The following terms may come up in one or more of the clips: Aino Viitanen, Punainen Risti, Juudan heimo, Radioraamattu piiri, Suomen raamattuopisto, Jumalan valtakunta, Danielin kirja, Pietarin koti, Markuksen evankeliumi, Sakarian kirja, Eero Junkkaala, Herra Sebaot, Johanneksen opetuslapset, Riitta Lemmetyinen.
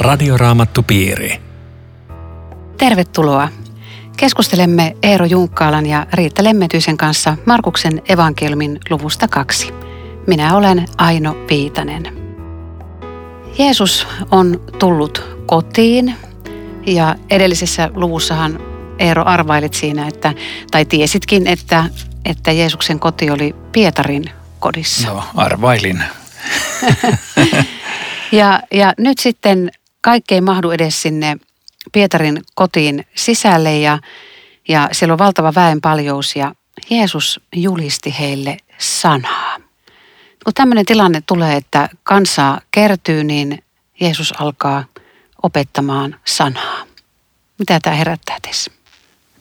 Radioraamattu piiri. Tervetuloa. Keskustelemme Eero Junkkaalan ja Riitta Lemmetyisen kanssa Markuksen evankeliumin luvusta 2. Minä olen Aino Viitanen. Jeesus on tullut kotiin ja edellisessä luvussahan Eero arvailit siinä, tai tiesitkin, että Jeesuksen koti oli Pietarin kodissa. No, arvailin. Ja nyt sitten kaikki ei mahdu edes sinne Pietarin kotiin sisälle ja siellä on valtava väenpaljous ja Jeesus julisti heille sanaa. Kun tämmöinen tilanne tulee, että kansaa kertyy, niin Jeesus alkaa opettamaan sanaa. Mitä tämä herättää teissä?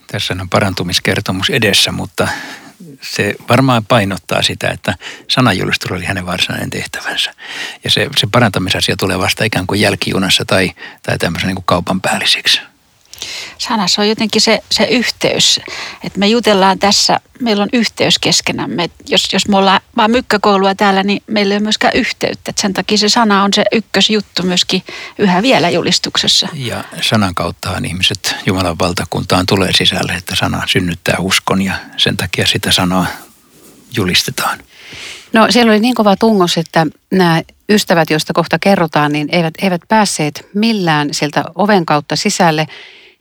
Tässä on parantumiskertomus edessä, mutta se varmaan painottaa sitä, että sananjulistus oli hänen varsinainen tehtävänsä. Ja se parantamisasia tulee vasta ikään kuin jälkijunassa tai tämmöisen niin kuin kaupan päälliseksi. Sanassa on jotenkin se yhteys, että me jutellaan tässä, meillä on yhteys keskenämme. Jos me ollaan vaan mykkäkoulua täällä, niin meillä ei ole myöskään yhteyttä. Et sen takia se sana on se ykkösjuttu myöskin yhä vielä julistuksessa. Ja sanan kauttahan ihmiset Jumalan valtakuntaan tulee sisälle, että sana synnyttää uskon ja sen takia sitä sanaa julistetaan. No siellä oli niin kova tungos, että nämä ystävät, joista kohta kerrotaan, niin eivät päässeet millään sieltä oven kautta sisälle.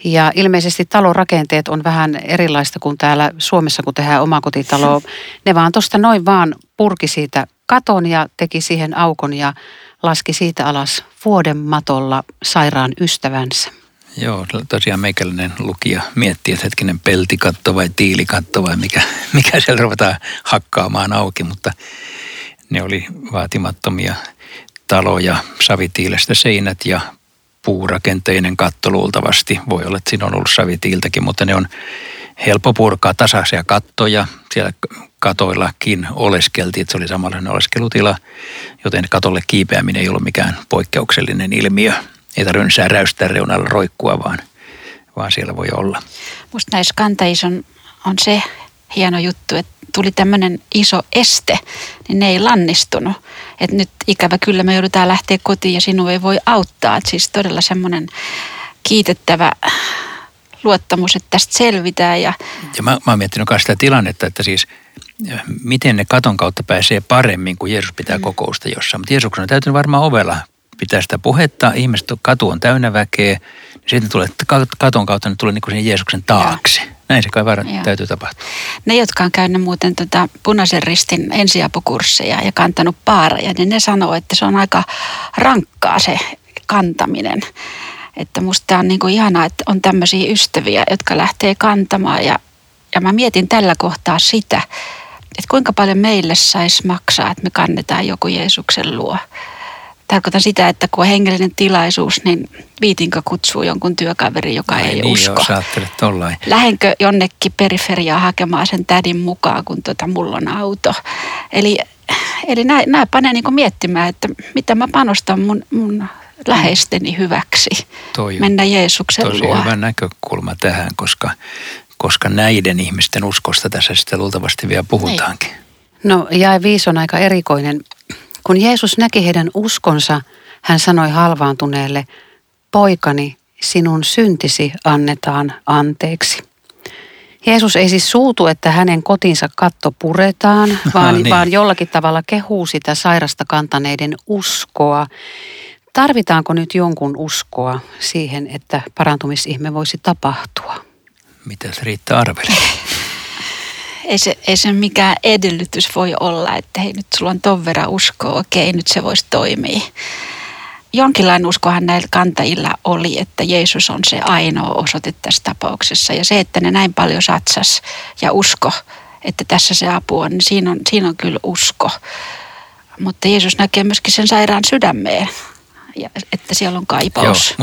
Ja ilmeisesti talorakenteet on vähän erilaista kuin täällä Suomessa, kun tehdään omakotitaloa. Ne vaan tuosta noin vaan purki siitä katon ja teki siihen aukon ja laski siitä alas vuoden matolla sairaan ystävänsä. Joo, tosiaan meikäläinen lukija miettii, että hetkinen peltikatto vai tiilikatto vai mikä siellä ruvetaan hakkaamaan auki, mutta ne oli vaatimattomia taloja, savitiilestä seinät ja puurakenteinen katto luultavasti. Voi olla, että siinä on ollut savitiiltäkin, mutta ne on helppo purkaa tasaisia kattoja. Siellä katoillakin oleskeltiin, että se oli samanlainen oleskelutila, joten katolle kiipeäminen ei ollut mikään poikkeuksellinen ilmiö. Ei tarvitse räystää reunalla roikkua, vaan siellä voi olla. Musta näissä kantajissa on se hieno juttu, että tuli tämmöinen iso este, niin ne ei lannistunut. Että nyt ikävä kyllä me joudutaan lähteä kotiin ja sinua ei voi auttaa. Että siis todella semmoinen kiitettävä luottamus, että tästä selvitään. Ja mä oon miettinyt myös sitä tilannetta, että siis miten ne katon kautta pääsee paremmin, kun Jeesus pitää kokousta jossain. Mutta Jeesuksen on täytynyt varmaan ovella pitää sitä puhetta. Ihmiset, katu on täynnä väkeä. Sitten tulee katon kautta, ne tulee niin kuin sinne Jeesuksen taakse. Ja. Näin se kai täytyy tapahtua. Ne, jotka on käynyt muuten Punaisen Ristin ensiapukursseja ja kantanut paareja, niin ne sanoo, että se on aika rankkaa se kantaminen. Että musta on niin kuin ihanaa, että on tämmöisiä ystäviä, jotka lähtee kantamaan. Ja mä mietin tällä kohtaa sitä, että kuinka paljon meille saisi maksaa, että me kannetaan joku Jeesuksen luo. Tarkoitan sitä, että kun on hengellinen tilaisuus, niin viitinko kutsuu jonkun työkaverin, joka usko. Joo, lähenkö jonnekin periferiaa hakemaan sen tädin mukaan, kun mulla on auto. Eli nämä panee niin kuin miettimään, että mitä mä panostan mun läheisteni hyväksi. Mennä Jeesuksen luo. Tosi hyvä näkökulma tähän, koska näiden ihmisten uskosta tässä sitten luultavasti vielä puhutaankin. No, jae 5 on aika erikoinen. Kun Jeesus näki heidän uskonsa, hän sanoi halvaantuneelle, poikani, sinun syntisi annetaan anteeksi. Jeesus ei siis suutu, että hänen kotinsa katto puretaan, vaan jollakin tavalla kehuu sitä sairasta kantaneiden uskoa. Tarvitaanko nyt jonkun uskoa siihen, että parantumisihme voisi tapahtua? Mitäs Riitta arvelee? Ei se mikään edellytys voi olla, että hei nyt sulla on ton verran uskoa, okei nyt se voisi toimia. Jonkinlainen uskohan näillä kantajilla oli, että Jeesus on se ainoa osoite tässä tapauksessa. Ja se, että ne näin paljon satsas ja usko, että tässä se apu on, niin siinä on kyllä usko. Mutta Jeesus näkee myöskin sen sairaan sydämeen. Ja, että siellä on kaipaus. Joo,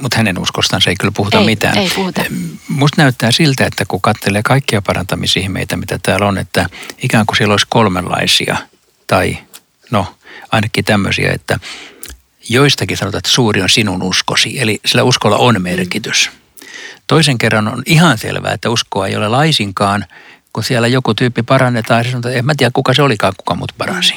mutta hänen uskostaan se ei kyllä puhuta mitään. Ei puhuta. Musta näyttää siltä, että kun katselee kaikkia parantamisihmeitä, mitä täällä on, että ikään kuin siellä olisi kolmenlaisia, tai no ainakin tämmöisiä, että joistakin sanotaan, että suuri on sinun uskosi, eli sillä uskolla on merkitys. Toisen kerran on ihan selvää, että uskoa ei ole laisinkaan, kun siellä joku tyyppi parannetaan ja sanotaan, että en mä tiedä kuka se olikaan, kuka mut paransi.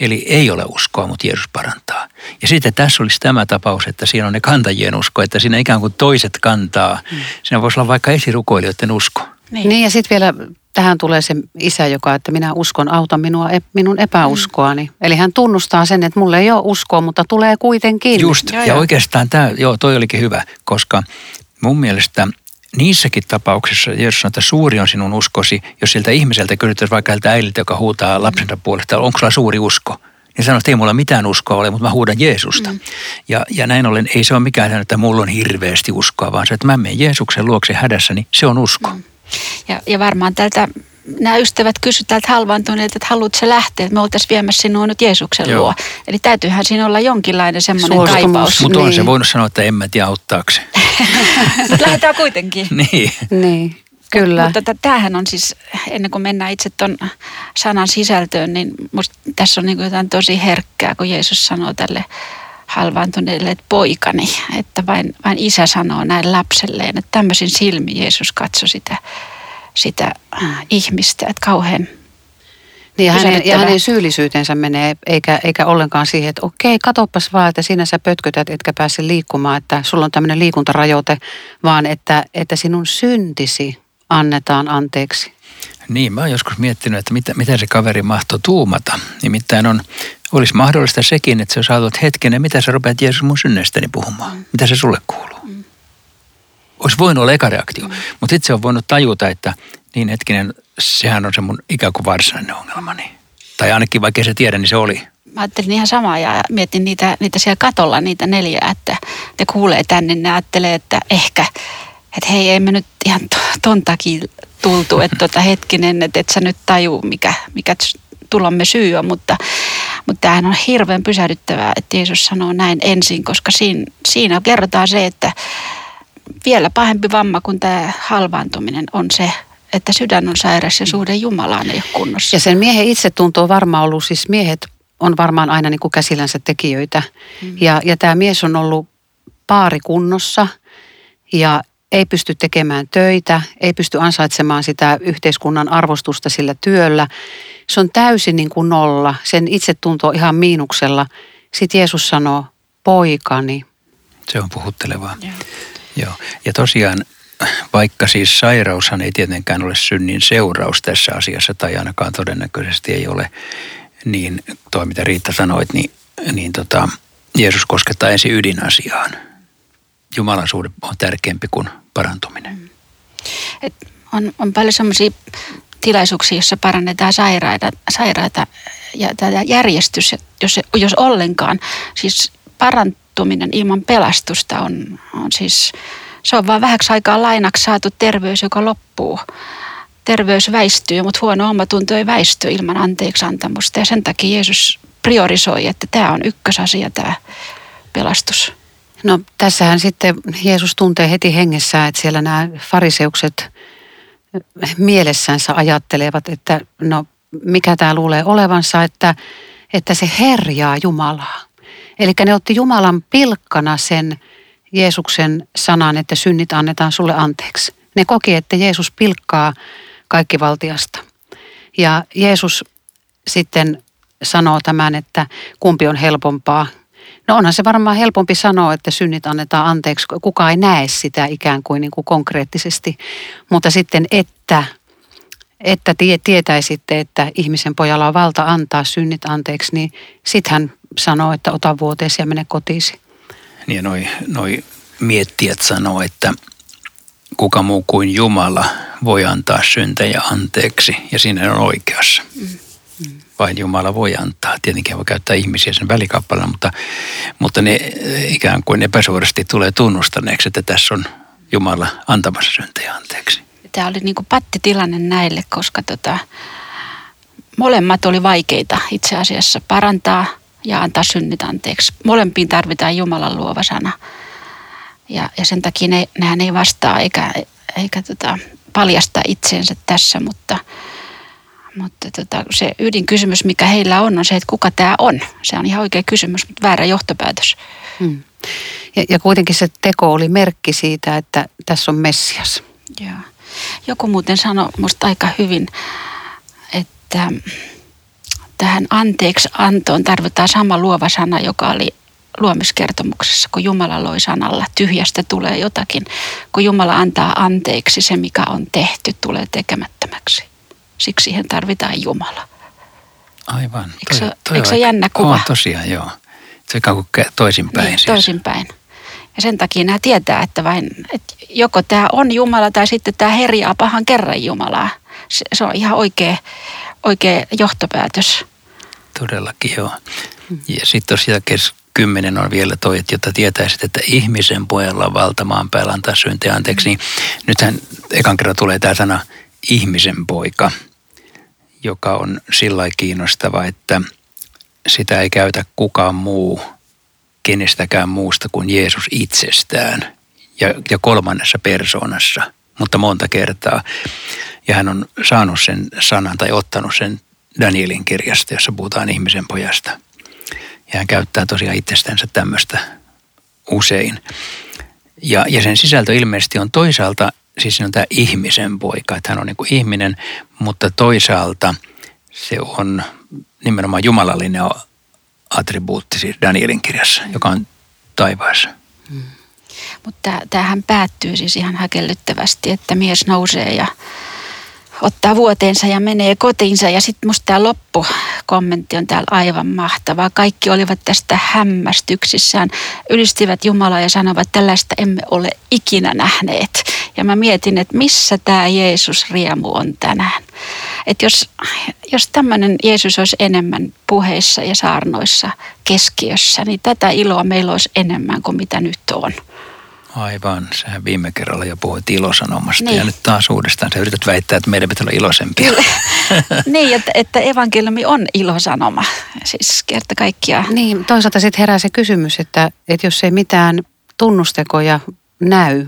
Eli ei ole uskoa, mutta Jeesus parantaa. Ja sitten tässä olisi tämä tapaus, että siinä on ne kantajien usko, että siinä ikään kuin toiset kantaa. Siinä voisi olla vaikka esirukoilijoiden usko. Niin ja sitten vielä tähän tulee se isä, joka, että minä uskon, auta minua, minun epäuskoani. Eli hän tunnustaa sen, että mulle ei ole uskoa, mutta tulee kuitenkin. Just, oikeastaan tämä, toi olikin hyvä, koska mun mielestä niissäkin tapauksissa, Jeesus sanoo, että suuri on sinun uskosi, jos siltä ihmiseltä kysytään vaikka tältä äidiltä, joka huutaa lapsensa puolesta, onko sulla suuri usko? Niin sanoo, että ei mulla mitään uskoa ole, mutta mä huudan Jeesusta. Ja näin ollen ei se ole mikään sano, että mulla on hirveästi uskoa, vaan se, että mä menen Jeesuksen luokse hädässäni, niin se on usko. Ja varmaan tältä, nämä ystävät kysyvät tältä halvaantuneelta, että haluatko sä lähteä, että me oltaisiin viemässä sinua nyt Jeesuksen luo. Eli täytyyhän siinä olla jonkinlainen semmoinen kaipaus. Mutta on se voinut sanoa, että en mä tiedä auttaako se. Mutta lähdetään kuitenkin. Niin. Kyllä. Mutta tämähän on siis, ennen kuin mennään itse tuon sanan sisältöön, niin musta tässä on niin kuin jotain tosi herkkää, kun Jeesus sanoo tälle halvaantuneelle, että poikani, että vain isä sanoo näin lapselleen, että tämmöisin silmin Jeesus katsoi sitä ihmistä, että kauhean. Niin hänen syyllisyytensä menee, eikä ollenkaan siihen, että okei, katoppas vaan, että sinä sä pötkötät, etkä pääse liikkumaan, että sulla on tämmöinen liikuntarajoite, vaan että sinun syntisi annetaan anteeksi. Niin, mä oon joskus miettinyt, että miten se kaveri mahtoi tuumata. Nimittäin olisi mahdollista sekin, että sä saat hetkinen, mitä sä rupeat Jeesus mun synnestäni puhumaan. Mitä se sulle kuuluu? Olisi voinut olla eka reaktio, mutta sitten se on voinut tajuta, että niin hetkinen, sehän on se mun ikään kuin varsinainen ongelmani. Tai ainakin vaikka se tiedä, niin se oli. Mä ajattelin ihan samaa ja mietin niitä siellä katolla, niitä neljää, että ne kuulee tänne, ne ajattelee, että ehkä, että hei, ei me nyt ihan ton takia tultu, että hetkinen, että et sä nyt taju, mikä tulomme syy on, mutta tämähän on hirveän pysähdyttävää, että Jeesus sanoo näin ensin, koska siinä kerrotaan se, että vielä pahempi vamma kuin tämä halvaantuminen on se, että sydän on sairas ja suhde Jumalaan ei ole kunnossa. Ja sen miehen itsetunto on varmaan ollut, siis miehet on varmaan aina niin kuin käsillänsä tekijöitä. Ja tämä mies on ollut paarikunnossa ja ei pysty tekemään töitä, ei pysty ansaitsemaan sitä yhteiskunnan arvostusta sillä työllä. Se on täysin niin kuin nolla, sen itsetunto on ihan miinuksella. Sitten Jeesus sanoo, poikani. Se on puhuttelevaa. Joo. Ja tosiaan, vaikka siis sairaushan ei tietenkään ole synnin seuraus tässä asiassa, tai ainakaan todennäköisesti ei ole, niin toi mitä Riitta sanoit, niin Jeesus koskettaa ensin ydinasiaan. Jumalan suhde on tärkeämpi kuin parantuminen. Et on paljon sellaisia tilaisuuksia, joissa parannetaan sairaita ja tämä järjestys, jos ollenkaan, siis parantuminen ilman pelastusta on siis, se on vaan vähäksi aikaa lainaksi saatu terveys, joka loppuu. Terveys väistyy, mutta huono omatunto ei väisty ilman anteeksiantamusta. Ja sen takia Jeesus priorisoi, että tämä on ykkösasia, tämä pelastus. No tässähän sitten Jeesus tuntee heti hengessään, että siellä nämä fariseukset mielessänsä ajattelevat, että no mikä tämä luulee olevansa, että se herjaa Jumalaa. Eli ne otti Jumalan pilkkana sen Jeesuksen sanan, että synnit annetaan sulle anteeksi. Ne koki, että Jeesus pilkkaa kaikkivaltiasta. Ja Jeesus sitten sanoo tämän, että kumpi on helpompaa. No onhan se varmaan helpompi sanoa, että synnit annetaan anteeksi. Kukaan ei näe sitä ikään kuin, niin kuin konkreettisesti. Mutta sitten, että tietäisitte, että ihmisen pojalla on valta antaa synnit anteeksi, niin sitten hän sanoo, että ota vuoteesi ja mene kotiisi. Niin noi miettijät sanoo, että kuka muu kuin Jumala voi antaa syntejä anteeksi ja siinä on oikeassa. Vain Jumala voi antaa. Tietenkin voi käyttää ihmisiä sen välikappaleena, mutta ne ikään kuin epäsuorasti tulee tunnustaneeksi, että tässä on Jumala antamassa syntejä anteeksi. Tämä oli niin kuin pattitilanne näille, koska molemmat oli vaikeita itse asiassa parantaa ja antaa synnit anteeksi. Molempiin tarvitaan Jumalan luova sana. Ja sen takia nehän ei vastaa eikä paljasta itseensä tässä, mutta se ydinkysymys, mikä heillä on se, että kuka tämä on. Se on ihan oikea kysymys, mutta väärä johtopäätös. Ja kuitenkin se teko oli merkki siitä, että tässä on Messias. Joo. Joku muuten sanoi musta aika hyvin, että Tähän anteeksiantoon tarvitaan sama luova sana, joka oli luomiskertomuksessa, kun Jumala loi sanalla. Tyhjästä tulee jotakin. Kun Jumala antaa anteeksi, se mikä on tehty tulee tekemättömäksi. Siksi siihen tarvitaan Jumala. Aivan. Eikö se jännä kuva? On tosiaan, joo. Se on toisinpäin. Niin, siis. Toisinpäin. Ja sen takia nämä tietää, että, joko tämä on Jumala tai sitten tämä herjaa pahan kerran Jumalaa. Se on ihan oikea johtopäätös. Todellakin, joo. Ja sitten tosiaan 10 on vielä toi, että jotta tietäisit, että ihmisen pojalla on valta maan päällä antaa syntejä anteeksi. Niin nythän ekan kerran tulee tämä sana ihmisen poika, joka on sillä kiinnostava, että sitä ei käytä kukaan muu kenestäkään muusta kuin Jeesus itsestään ja kolmannessa persoonassa, mutta monta kertaa. Ja hän on saanut sen sanan tai ottanut sen Danielin kirjasta, jossa puhutaan ihmisen pojasta. Ja hän käyttää tosiaan itsestänsä tämmöistä usein. Ja sen sisältö ilmeisesti on toisaalta, siis on tämä ihmisen poika, että hän on niin kuin ihminen, mutta toisaalta se on nimenomaan jumalallinen attribuutti siis Danielin kirjassa, joka on taivaassa. Mutta tämähän päättyy siis ihan häkellyttävästi, että mies nousee ja ottaa vuoteensa ja menee kotiinsa. Ja sitten musta tämä loppukommentti on täällä aivan mahtavaa. Kaikki olivat tästä hämmästyksissään, ylistivät Jumalaa ja sanovat, että tällaista emme ole ikinä nähneet. Ja mä mietin, että missä tämä Jeesus riemu on tänään. Että jos tämmöinen Jeesus olisi enemmän puheissa ja saarnoissa keskiössä, niin tätä iloa meillä olisi enemmän kuin mitä nyt on. Aivan. Sehän viime kerralla jo puhuit ilosanomasta niin. Ja nyt taas uudestaan. Sä yrität väittää, että meidän pitää olla iloisempia. Niin, että evankeliumi on ilosanoma. Siis kerta kaikkiaan. Niin, toisaalta sitten herää se kysymys, että jos ei mitään tunnustekoja näy,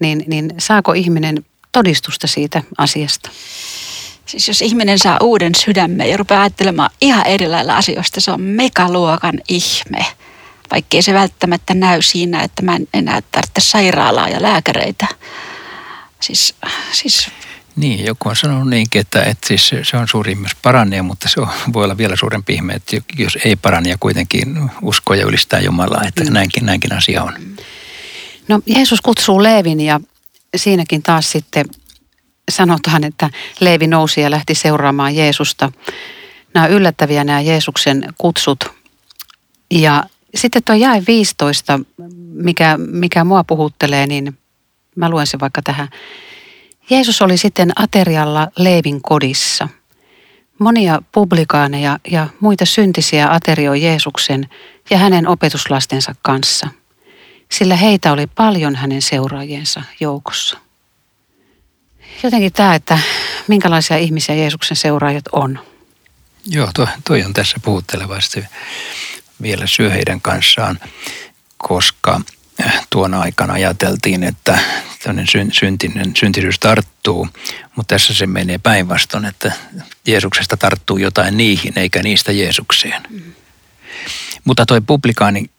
niin saako ihminen todistusta siitä asiasta? Siis jos ihminen saa uuden sydämen ja rupeaa ajattelemaan ihan erilailla asioista, se on megaluokan ihme. Vaikkei se välttämättä näy siinä, että mä en enää tarvitse sairaalaa ja lääkäreitä. Siis. Niin, joku on sanonut niinkin, että siis se on suuri ihme, jos paranee, mutta se voi olla vielä suurempi ihme, että jos ei parane ja kuitenkin uskoo ja ylistää Jumalaa, että näinkin asia on. No Jeesus kutsuu Leevin ja siinäkin taas sitten sanotaan, että Leevi nousi ja lähti seuraamaan Jeesusta. Nämä yllättäviä nämä Jeesuksen kutsut ja sitten tuo jae 15, mikä mua puhuttelee, niin mä luen sen vaikka tähän. Jeesus oli sitten aterialla Leevin kodissa. Monia publikaaneja ja muita syntisiä aterioi Jeesuksen ja hänen opetuslastensa kanssa, sillä heitä oli paljon hänen seuraajiensa joukossa. Jotenkin tämä, että minkälaisia ihmisiä Jeesuksen seuraajat on. Joo, toi on tässä puhuttelevasti. Vielä syö heidän kanssaan, koska tuona aikana ajateltiin, että tämmöinen syntisyys tarttuu, mutta tässä se menee päinvastoin, että Jeesuksesta tarttuu jotain niihin eikä niistä Jeesukseen. Mutta toi publikaani,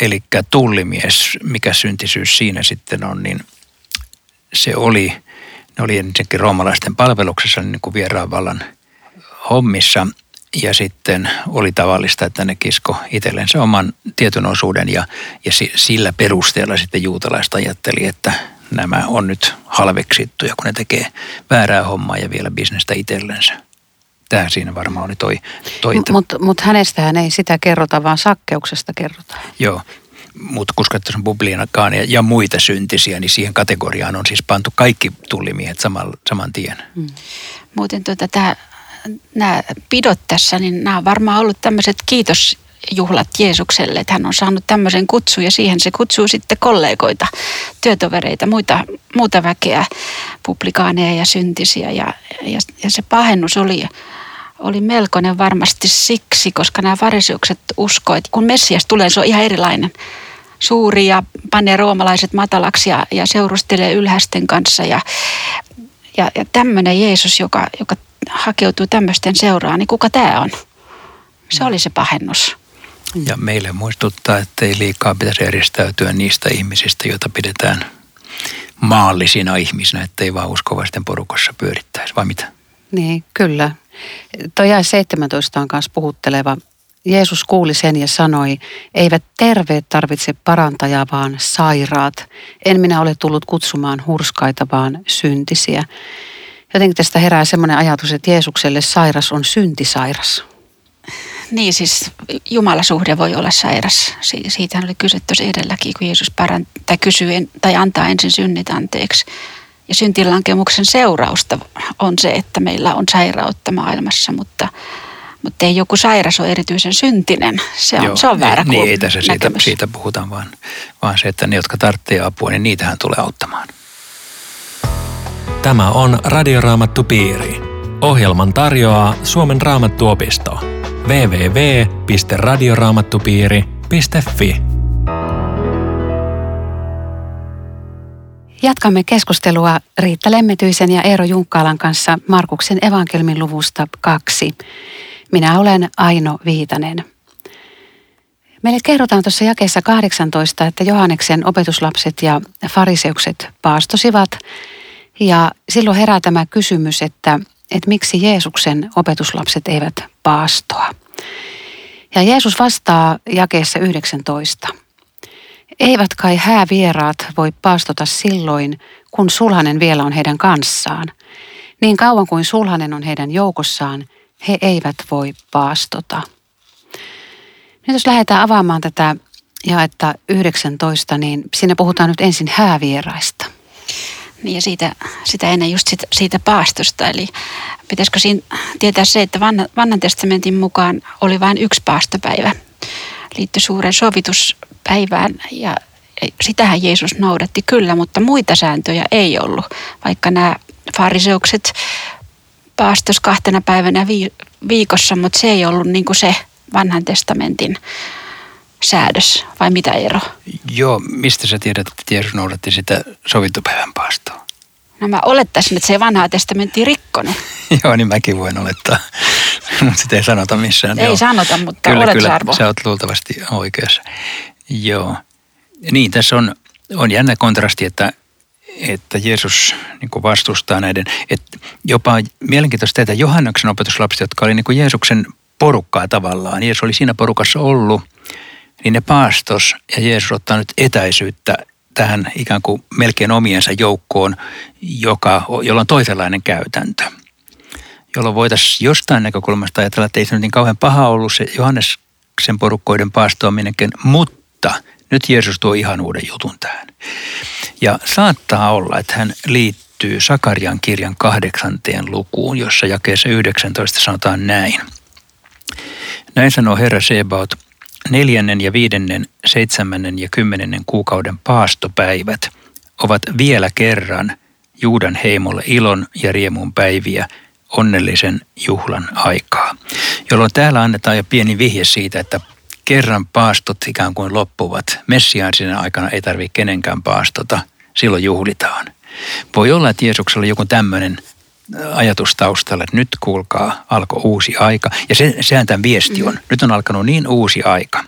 eli tullimies, mikä syntisyys siinä sitten on, niin ne oli ensinnäkin roomalaisten palveluksessa niin kuin vieraan vallan hommissa. Ja sitten oli tavallista, että ne kisko itsellensä oman tietyn osuuden ja sillä perusteella sitten juutalaiset ajatteli, että nämä on nyt halveksittuja, kun ne tekee väärää hommaa ja vielä bisnestä itsellensä. Tämä siinä varmaan oli toi. Mutta hänestähän ei sitä kerrota, vaan sakkeuksesta kerrotaan. Joo, mutta koska tuossa on publikaania ja muita syntisiä, niin siihen kategoriaan on siis pantu kaikki tullimiehet saman tien. Muuten nämä pidot tässä, niin nämä on varmaan ollut tämmöiset kiitosjuhlat Jeesukselle, että hän on saanut tämmöisen kutsun ja siihen se kutsuu sitten kollegoita, työtovereita, muuta väkeä, publikaaneja ja syntisiä. Ja se pahennus oli melkoinen varmasti siksi, koska nämä fariseukset uskoivat, että kun Messias tulee, se on ihan erilainen. Suuri ja panee roomalaiset matalaksi ja seurustelee ylhäisten kanssa ja tämmöinen Jeesus, joka hakeutuu tämmöisten seuraan, niin kuka tämä on? Se oli se pahennus. Ja meille muistuttaa, että ei liikaa pitäisi eristäytyä niistä ihmisistä, joita pidetään maallisina ihmisinä, ettei vaan uskovaisten porukassa pyörittäisi, vai mitä? Niin, kyllä. Tuo jae 17 on kanssa puhutteleva. Jeesus kuuli sen ja sanoi, eivät terveet tarvitse parantajaa, vaan sairaat. En minä ole tullut kutsumaan hurskaita, vaan syntisiä. Jotenkin tästä herää semmoinen ajatus, että Jeesukselle sairas on syntisairas. Niin siis jumalasuhde voi olla sairas. Siitähän oli kyse tuossa edelläkin, kun Jeesus antaa ensin synnit anteeksi. Ja syntilankemuksen seurausta on se, että meillä on sairautta maailmassa, mutta ei joku sairas ole erityisen syntinen. Se on väärä näkemys. Niin ei tässä siitä puhutaan, vaan se, että ne, jotka tarvitsevat apua, niin niitähän tulee auttamaan. Tämä on Radioraamattu piiri. Ohjelman tarjoaa Suomen raamattuopisto. www.radioraamattupiiri.fi Jatkamme keskustelua Riitta Lemmetyisen ja Eero Junkkaalan kanssa Markuksen evankeliumin luvusta 2. Minä olen Aino Viitanen. Meille kerrotaan tuossa jakeessa 18, että Johanneksen opetuslapset ja fariseukset paastosivat. Ja silloin herää tämä kysymys, että miksi Jeesuksen opetuslapset eivät paastoa. Ja Jeesus vastaa jakeessa 19. Eivät kai häävieraat voi paastota silloin, kun sulhanen vielä on heidän kanssaan. Niin kauan kuin sulhanen on heidän joukossaan, he eivät voi paastota. Nyt jos lähdetään avaamaan tätä jaetta 19, niin siinä puhutaan nyt ensin häävieraista. Niin ja sitä ennen just siitä paastosta. Eli pitäisikö siinä tietää se, että vanhan testamentin mukaan oli vain yksi paastopäivä. Liittyi suureen sovituspäivään ja sitähän Jeesus noudatti kyllä, mutta muita sääntöjä ei ollut. Vaikka nämä fariseukset paastos 2 päivänä viikossa, mutta se ei ollut niin kuin se vanhan testamentin säädös, vai mitä Eero? Joo, mistä sä tiedät, että Jeesus noudatti sitä sovintopäivän paastoa? No mä olettaisin, että se vanhaa testamenttia rikkonut. Joo, niin mäkin voin olettaa, mutta sitä ei sanota missään. Ei joo. Sanota, mutta kyllä, olet arvo. Kyllä, sä oot luultavasti oikeassa. Joo, niin tässä on jännä kontrasti, että Jeesus niin vastustaa näiden. Että jopa mielenkiintoista, että Johanneksen opetuslapset, jotka oli niin Jeesuksen porukkaa tavallaan, Jeesus oli siinä porukassa ollut, niin ne paastos ja Jeesus ottaa nyt etäisyyttä tähän ikään kuin melkein omiensa joukkoon, jolla on toisenlainen käytäntö. Jolloin voitaisiin jostain näkökulmasta ajatella, että ei se nyt niin kauhean paha ollut se Johanneksen porukkoiden paastoaminenkin, mutta nyt Jeesus tuo ihan uuden jutun tähän. Ja saattaa olla, että hän liittyy Sakarian kirjan 8 lukuun, jossa jakeessa 19 sanotaan näin. Näin sanoo Herra Sebaot, 4., 5., 7. ja 10. kuukauden paastopäivät ovat vielä kerran Juudan heimolle ilon ja riemun päiviä, onnellisen juhlan aikaa. Jolloin täällä annetaan jo pieni vihje siitä, että kerran paastot ikään kuin loppuvat. Messiaanisena aikana ei tarvitse kenenkään paastota, silloin juhlitaan. Voi olla, että Jeesuksella on joku tämmöinen ajatus taustalla, että nyt kuulkaa, alkoi uusi aika. Ja sehän tämän viesti on. Nyt on alkanut niin uusi aika,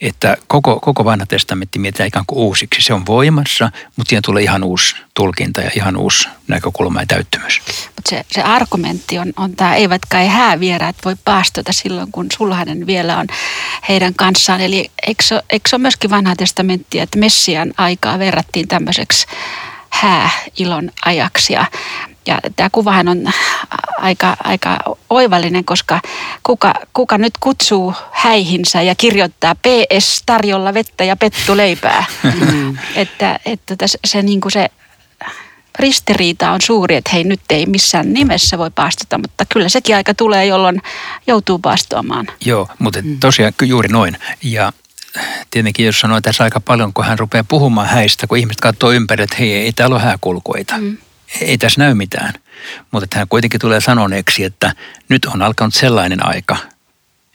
että koko vanha testamentti mietitään ikään kuin uusiksi. Se on voimassa, mutta siihen tulee ihan uusi tulkinta ja ihan uusi näkökulma ja täyttymys. Mutta se argumentti on tämä, eivät kai häävieraat voi paastota silloin, kun sulhanen vielä on heidän kanssaan. Eli eikö se ole myöskin vanha testamentti, että Messian aikaa verrattiin tämmöiseksi hääilon ajaksi ja tämä kuvahan on aika oivallinen, koska kuka nyt kutsuu häihinsä ja kirjoittaa PS tarjolla vettä ja pettu leipää. Että se, niin kuin se ristiriita on suuri, että hei nyt ei missään nimessä voi paastota, mutta kyllä sekin aika tulee, jolloin joutuu paastoamaan. Joo, mutta tosiaan juuri noin. Ja tietenkin Jeesus sanoo tässä aika paljon, kun hän rupeaa puhumaan häistä, kun ihmiset katsoo ympärille, että hei ei täällä ole hääkulkueita. Ei tässä näy mitään, mutta hän kuitenkin tulee sanoneeksi, että nyt on alkanut sellainen aika,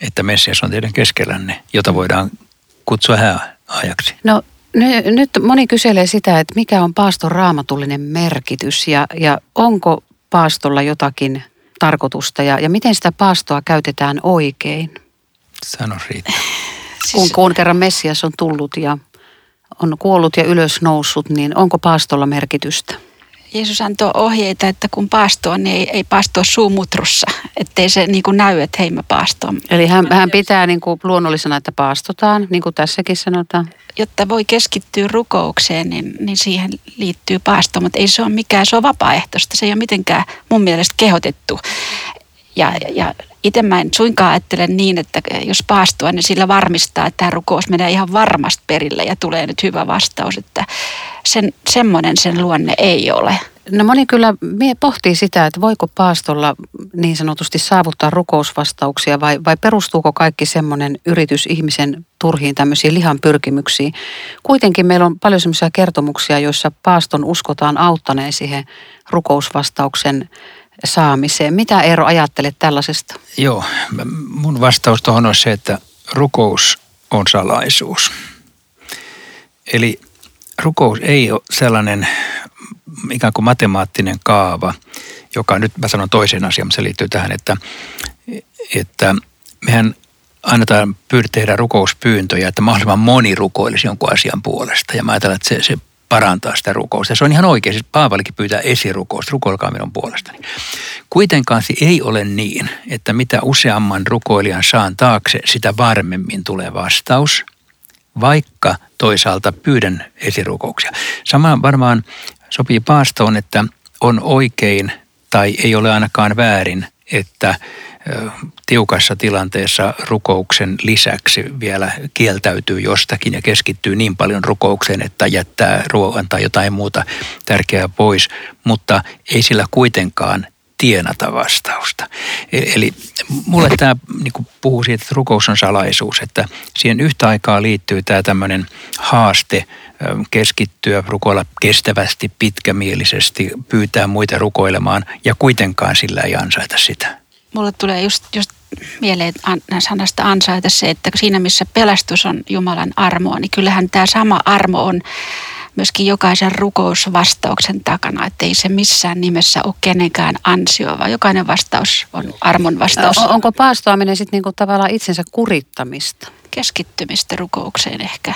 että Messias on teidän keskellänne, jota voidaan kutsua hääajaksi. No nyt moni kyselee sitä, että mikä on paaston raamatullinen merkitys ja onko paastolla jotakin tarkoitusta ja miten sitä paastoa käytetään oikein? Sano Riitta. Kun kerran Messias on tullut ja on kuollut ja ylösnoussut, niin onko paastolla merkitystä? Jeesus antoi ohjeita, että kun paastoo, niin ei paastoa suumutrussa, ettei se niin kuin näy, että hei mä paastoon. Eli hän pitää niin kuin luonnollisena, että paastotaan, niin kuin tässäkin sanotaan. Jotta voi keskittyä rukoukseen, niin siihen liittyy paasto, mutta ei se ole mikään, se on vapaaehtoista, se ei ole mitenkään mun mielestä kehotettu. Ja itse mä en suinkaan ajattele niin, että jos paastua, niin sillä varmistaa, että tämä rukous menee ihan varmasti perille ja tulee nyt hyvä vastaus, että semmoinen sen luonne ei ole. No moni kyllä pohtii sitä, että voiko paastolla niin sanotusti saavuttaa rukousvastauksia vai perustuuko kaikki semmoinen yritys ihmisen turhiin tämmöisiin lihan pyrkimyksiin. Kuitenkin meillä on paljon semmoisia kertomuksia, joissa paaston uskotaan auttaneen siihen rukousvastauksen saamiseen. Mitä Eero ajattelet tällaisesta? Joo, mun vastaus tuohon on se, että rukous on salaisuus. Eli rukous ei ole sellainen ikään kuin matemaattinen kaava, joka nyt mä sanon toisen asian, mutta se liittyy tähän, että mehän annetaan tehdä rukouspyyntöjä, että mahdollisimman moni rukoilisi jonkun asian puolesta. Ja mä ajattelen, että se parantaa sitä rukousta. Se on ihan oikein. Siis Paavalikin pyytää esirukousta, rukoilkaa minun puolestani. Kuitenkaan se ei ole niin, että mitä useamman rukoilijan saan taakse, sitä varmemmin tulee vastaus, vaikka toisaalta pyydän esirukouksia. Sama varmaan sopii paastoon, että on oikein tai ei ole ainakaan väärin, että tiukassa tilanteessa rukouksen lisäksi vielä kieltäytyy jostakin ja keskittyy niin paljon rukoukseen, että jättää ruoan tai jotain muuta tärkeää pois, mutta ei sillä kuitenkaan tienata vastausta. Eli mulle tämä niin puhuu siitä, että rukous on salaisuus, että siihen yhtä aikaa liittyy tämä tämmöinen haaste keskittyä, rukoilla kestävästi, pitkämielisesti, pyytää muita rukoilemaan ja kuitenkaan sillä ei ansaita sitä. Mulle tulee just mieleen sanasta ansaita se, että siinä missä pelastus on Jumalan armoa, niin kyllähän tämä sama armo on myöskin jokaisen rukousvastauksen takana, että ei se missään nimessä ole kenenkään ansio, vaan jokainen vastaus on armon vastaus. Onko paastoaminen sitten niinku tavallaan itsensä kurittamista? Keskittymistä rukoukseen ehkä.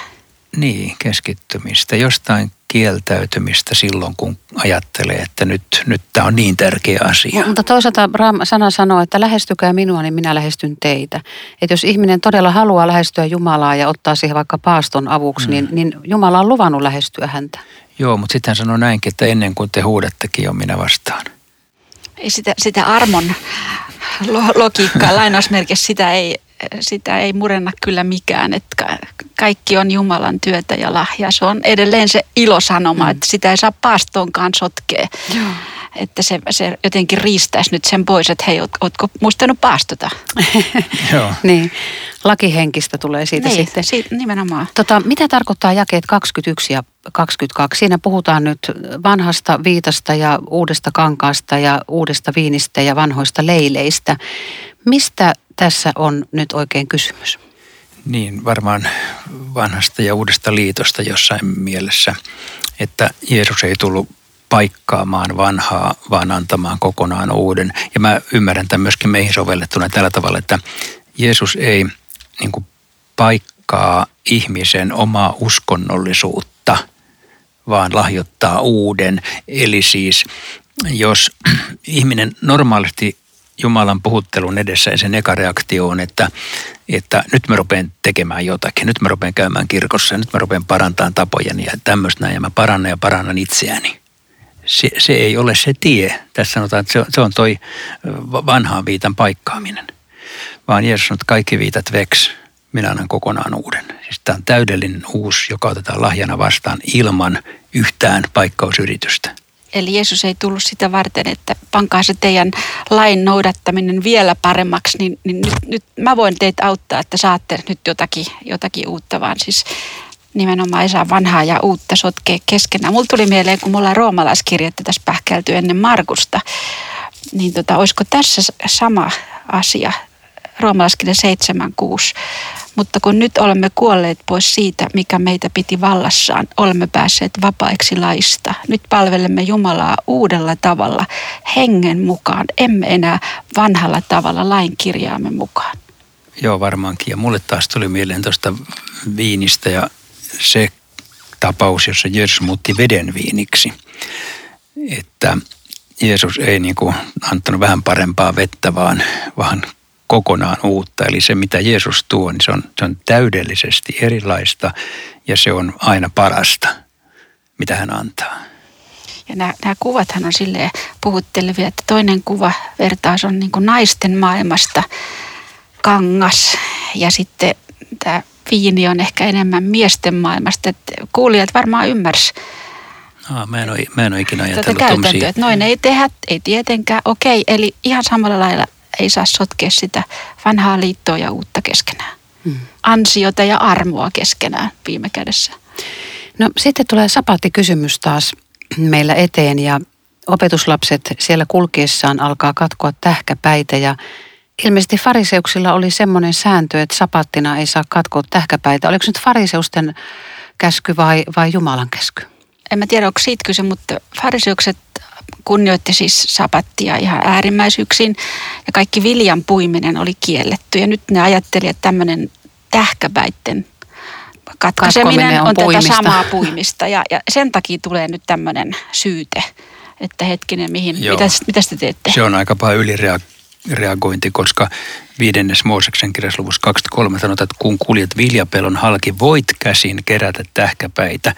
Niin, keskittymistä. Jostain kieltäytymistä silloin, kun ajattelee, että nyt tämä on niin tärkeä asia. Mutta toisaalta sana sanoo, että lähestykää minua, niin minä lähestyn teitä. Että jos ihminen todella haluaa lähestyä Jumalaa ja ottaa siihen vaikka paaston avuksi, niin Jumala on luvannut lähestyä häntä. Joo, mutta sitten hän sanoo näinkin, että ennen kuin te huudattekin on minä vastaan. Ei sitä armon logiikkaa, lainausmerkissä sitä ei murenna kyllä mikään, että kaikki on Jumalan työtä ja lahja. Se on edelleen se ilosanoma, että sitä ei saa paastoonkaan sotkea. Joo. Että se jotenkin riistäisi nyt sen pois, että hei, ootko muistanut paastota? Joo. Niin, lakihenkistä tulee siitä niin, sitten. Nimenomaan. Mitä tarkoittaa jakeet 21 ja 22? Siinä puhutaan nyt vanhasta viitasta ja uudesta kankaasta ja uudesta viinistä ja vanhoista leileistä. Mistä tässä on nyt oikein kysymys? Niin, varmaan vanhasta ja uudesta liitosta jossain mielessä, että Jeesus ei tullut paikkaamaan vanhaa, vaan antamaan kokonaan uuden. Ja mä ymmärrän tämän myöskin meihin sovellettuna tällä tavalla, että Jeesus ei niin kuin paikkaa ihmisen omaa uskonnollisuutta, vaan lahjoittaa uuden. Eli siis, jos ihminen normaalisti Jumalan puhuttelun edessä ja sen eka reaktio on, että nyt mä rupean tekemään jotakin, nyt mä rupean käymään kirkossa, nyt mä rupean parantamaan tapojani ja tämmöistä näin ja mä parannan itseäni. Se ei ole se tie. Tässä sanotaan, että se on toi vanhaan viitan paikkaaminen. Vaan Jeesus sanoo, että kaikki viitat veks, minä annan kokonaan uuden. Siis tämä on täydellinen uusi, joka otetaan lahjana vastaan ilman yhtään paikkausyritystä. Eli Jeesus ei tullut sitä varten, että pankaa se teidän lain noudattaminen vielä paremmaksi, niin nyt mä voin teitä auttaa, että saatte nyt jotakin uutta, vaan siis nimenomaan ei saa vanhaa ja uutta sotkea keskenään. Mulla tuli mieleen, kun mulla roomalaiskirjettä tässä pähkäilty ennen Markusta, niin olisiko tässä sama asia, roomalaiskirja 7:6. Mutta kun nyt olemme kuolleet pois siitä, mikä meitä piti vallassaan, olemme päässeet vapaiksi laista. Nyt palvelemme Jumalaa uudella tavalla, hengen mukaan, emme enää vanhalla tavalla lain kirjaamme mukaan. Joo, varmaankin. Ja mulle taas tuli mieleen tuosta viinistä ja se tapaus, jossa Jeesus muutti veden viiniksi. että Jeesus ei niin kuin antanut vähän parempaa vettä, vaan kokonaan uutta. Eli se, mitä Jeesus tuo, niin se on täydellisesti erilaista ja se on aina parasta, mitä hän antaa. Ja nämä kuvathan on silleen puhuttelevia, että toinen kuva vertaus on niin kuin naisten maailmasta kangas ja sitten tämä viini on ehkä enemmän miesten maailmasta. Että kuulijat varmaan ymmärsivät. No, mä en ole ikinä ajatellut tuommoisia. Että noin ei tehdä, ei tietenkään. Okei, eli ihan samalla lailla ei saa sotkea sitä vanhaa liittoa ja uutta keskenään. Ansiota ja armoa keskenään viime kädessä. No sitten tulee sapattikysymys taas meillä eteen ja opetuslapset siellä kulkiessaan alkaa katkoa tähkäpäitä ja ilmeisesti fariseuksilla oli semmoinen sääntö, että sapattina ei saa katkoa tähkäpäitä. Oliko nyt fariseusten käsky vai Jumalan käsky? En mä tiedä, onko siitä kyse, mutta fariseukset kunnioitti siis sapattia ihan äärimmäisyyksiin ja kaikki viljan puiminen oli kielletty. Ja nyt ne ajatteli, että tämmöinen tähkäpäitten katkaiseminen on tätä samaa puimista. Ja sen takia tulee nyt tämmöinen syyte, että hetkinen, mitä te teette? Se on aika paha ylireagointi, koska 5. Mooseksen kirjassa luvussa 23 sanotaan, että kun kuljet viljapelon halki, voit käsin kerätä tähkäpäitä.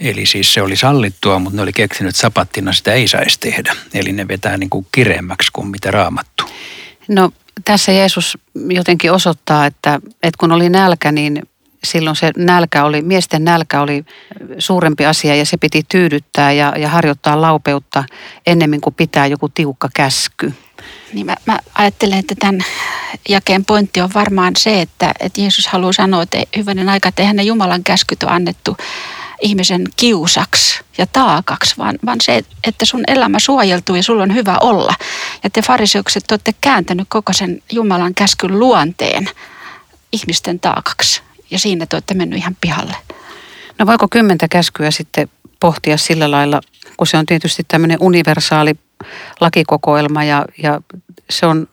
Eli siis se oli sallittua, mutta ne oli keksinyt sapattina, sitä ei saisi tehdä. Eli ne vetää niin kuin kireemmäksi kuin mitä Raamattu. No tässä Jeesus jotenkin osoittaa, että kun oli nälkä, niin silloin se miesten nälkä oli suurempi asia ja se piti tyydyttää ja harjoittaa laupeutta ennemmin kuin pitää joku tiukka käsky. Niin mä ajattelen, että tämän jakeen pointti on varmaan se, että Jeesus haluaa sanoa, että hyvänen aika, että eihän ne Jumalan käskyt on annettu ihmisen kiusaksi ja taakaksi, vaan se, että sun elämä suojeltuu ja sulla on hyvä olla. Ja te fariseukset olette kääntänyt koko sen Jumalan käskyn luonteen ihmisten taakaksi. Ja siinä te olette mennyt ihan pihalle. No voiko 10 käskyä sitten pohtia sillä lailla, kun se on tietysti tämmöinen universaali lakikokoelma ja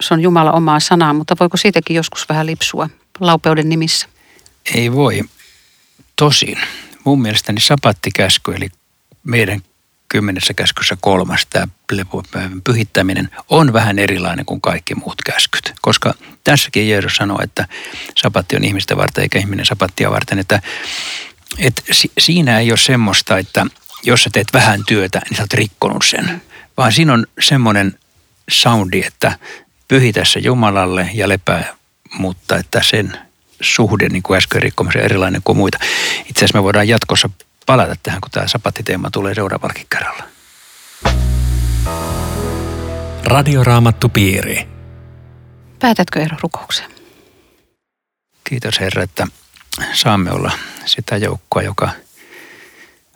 se on Jumalan omaa sanaa, mutta voiko siitäkin joskus vähän lipsua laupeuden nimissä? Ei voi. Tosin. Mun mielestäni sapattikäsky, eli meidän 10 käskyssä 3, tämä lepopäivän pyhittäminen, on vähän erilainen kuin kaikki muut käskyt. Koska tässäkin Jeesus sanoo, että sapatti on ihmistä varten eikä ihminen sapattia varten. Että siinä ei ole semmoista, että jos sä teet vähän työtä, niin sä oot rikkonut sen. Vaan siinä on semmoinen soundi, että pyhitä se Jumalalle ja lepää, mutta että sen suhde, niin kuin äsken rikkomisen, erilainen kuin muita. Itse asiassa me voidaan jatkossa palata tähän, kun tämä sapattiteema tulee seuraavallakin kerralla. Radioraamattu piiri. Päätätkö Eero rukoukseen? Kiitos Herra, että saamme olla sitä joukkoa, joka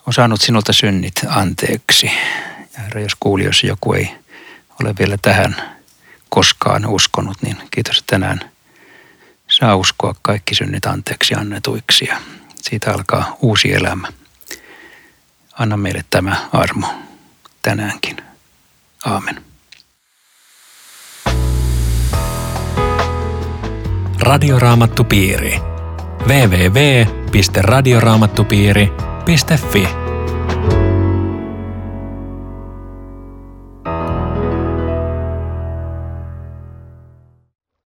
on saanut sinulta synnit anteeksi. Ja Herra, jos kuulijoissa joku ei ole vielä tähän koskaan uskonut, niin kiitos tänään. Saa uskoa kaikki synnit anteeksi annetuiksi ja siitä alkaa uusi elämä. Anna meille tämä armo tänäänkin. Aamen. Radioraamattupiiri. www.radioraamattupiiri.fi